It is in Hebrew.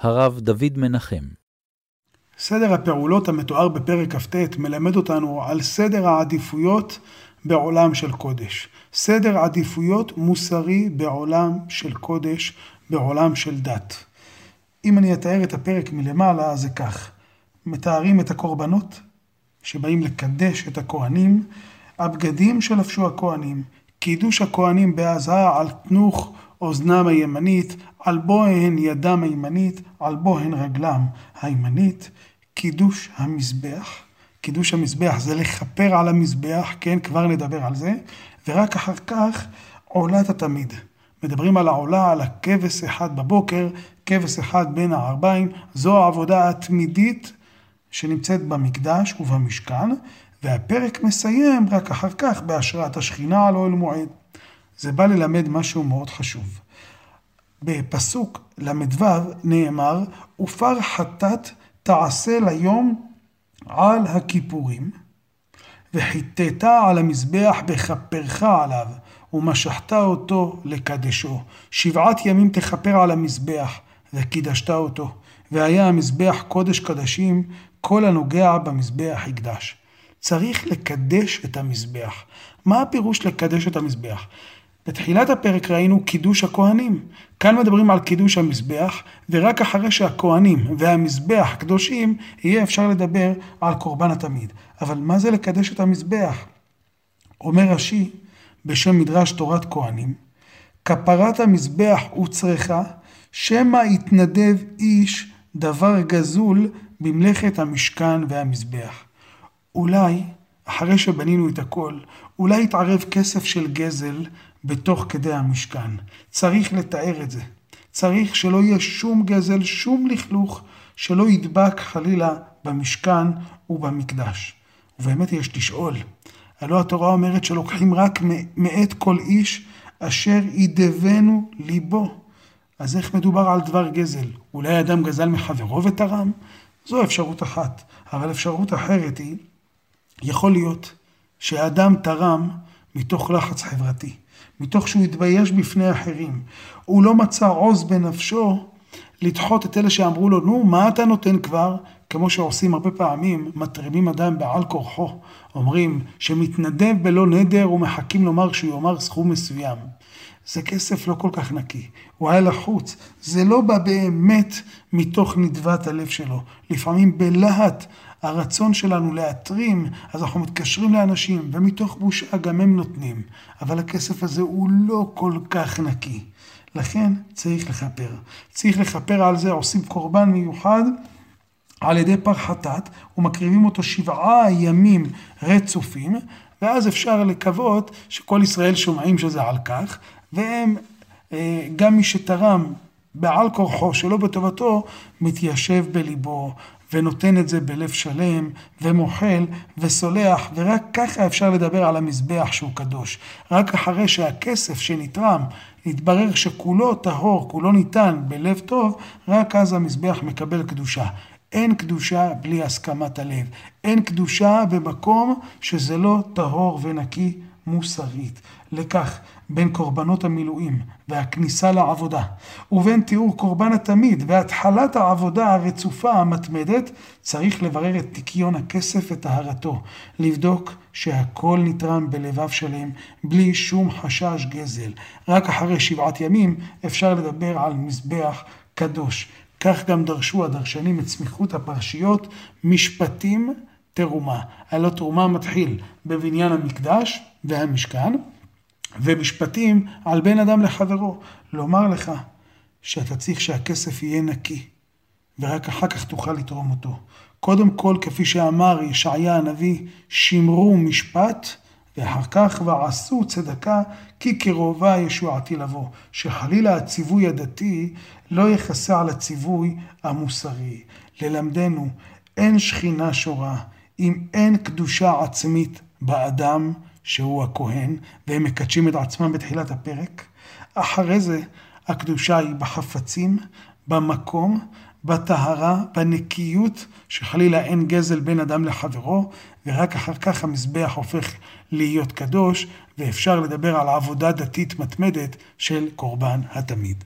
הרב דוד מנחם. סדר הפעולות המתואר בפרק כ"ט מלמד אותנו על סדר העדיפויות בעולם של קודש. סדר עדיפויות מוסרי בעולם של קודש, בעולם של דת. אם אני אתאר את הפרק מלמעלה, זה כך. מתארים את הקורבנות שבאים לקדש את הכהנים, הבגדים שלבשו הכהנים, קידוש הכהנים בהזעה על תנוך אוזנם הימנית, על בוהן ידם הימנית, על בוהן רגלם הימנית, קידוש המזבח. קידוש המזבח זה לכפר על המזבח, כן, כבר נדבר על זה. ורק אחר כך עולת התמיד. מדברים על העולה, על הכבש אחד בבוקר, כבש אחד בין הארבעים, זו העבודה התמידית שנמצאת במקדש ובמשכן, והפרק מסיים רק אחר כך בהשראת השכינה על אוהל מועד. זה בא ללמד משהו מאוד חשוב. בפסוק ל"ו נאמר, ופר חטאת תעשה ליום על הכיפורים, וחיטאת על המזבח בכפרך עליו, ומשחת אותו לקדשו. 7 ימים תכפר על המזבח, וקידשת אותו. והיה המזבח קודש קדשים, כל הנוגע במזבח יקדש. צריך לקדש את המזבח. מה הפירוש לקדש את המזבח? בתחילת הפרק ראינו קידוש הכהנים. כאן מדברים על קידוש המזבח, ורק אחרי שהכהנים והמזבח קדושים, יהיה אפשר לדבר על קורבן התמיד. אבל מה זה לקדש את המזבח? אומר רש"י, בשם מדרש תורת כהנים, כפרת המזבח וצריכה, שמא יתנדב איש דבר גזול במלאכת המשכן והמזבח. אולי, אחרי שבנינו את הכל, אולי יתערב כסף של גזל בתוך כדי המשכן. צריך לתאר את זה. צריך שלא יהיה שום גזל, שום לכלוך, שלא ידבק חלילה במשכן ובמקדש. ובאמת יש לשאול. הלא התורה אומרת שלוקחים רק מאת כל איש אשר ידבנו ליבו. אז איך מדובר על דבר גזל? אולי אדם גזל מחברו ותרם? זו אפשרות אחת. אבל אפשרות אחרת היא, יכול להיות שהאדם תרם מתוך לחץ חברתי, מתוך שהוא התבייש בפני אחרים. הוא לא מצא עוז בנפשו לדחות את אלה שאמרו לו, נו, מה אתה נותן כבר? כמו שעושים הרבה פעמים, מתרימים אדם בעל כורחו. אומרים שמתנדב בלא נדר ומחכים לומר שהוא יאמר סכום מסוים. זה כסף לא כל כך נקי, הוא היה לחוץ, זה לא בא באמת מתוך נדבת הלב שלו. לפעמים בלהט הרצון שלנו להתרים, אז אנחנו מתקשרים לאנשים, ומתוך בושה גם הם נותנים, אבל הכסף הזה הוא לא כל כך נקי. לכן צריך לכפר. צריך לכפר על זה, עושים קורבן מיוחד, על ידי פר חטאת, ומקריבים אותו 7 ימים רצופים, ואז אפשר לקוות שכל ישראל שומעים שזה על כך, והם, גם מי שתרם בעל כורחו שלא בטובתו, מתיישב בליבו ונותן את זה בלב שלם ומוחל וסולח, ורק ככה אפשר לדבר על המזבח שהוא קדוש. רק אחרי שהכסף שנתרם נתברר שכולו טהור, כולו ניתן בלב טוב, רק אז המזבח מקבל קדושה. אין קדושה בלי הסכמת הלב. אין קדושה במקום שזה לא טהור ונקי מוסרית. לכך, בין קורבנות המילואים והכניסה לעבודה, ובין תיאור קורבן התמיד והתחלת העבודה הרצופה המתמדת, צריך לברר את תיקיון הכסף וטהרתו, לבדוק שהכל נתרם בלבב שלם, בלי שום חשש גזל. רק אחרי 7 ימים אפשר לדבר על מזבח קדוש. כך גם דרשו הדרשנים את סמיכות הפרשיות משפטים תרומה. הלא תרומה מתחיל בבניין המקדש והמשכן, ומשפטים על בין אדם לחברו. לומר לך שאתה צריך שהכסף יהיה נקי, ורק אחר כך תוכל לתרום אותו. קודם כל, כפי שאמר ישעיה הנביא, שמרו משפט, ואחר כך ועשו צדקה, כי קרובה ישועתי לבוא, שחלילה הציווי הדתי לא יחסה על הציווי המוסרי. ללמדנו, אין שכינה שורה אם אין קדושה עצמית באדם שהוא הכהן, והם מקדשים את עצמם בתחילת הפרק. אחרי זה הקדושה היא בחפצים, במקום, בטהרה, בנקיות, שחלילה אין גזל בין אדם לחברו, ורק אחר כך המזבח הופך להיות קדוש, ואפשר לדבר על עבודה דתית מתמדת של קורבן התמיד.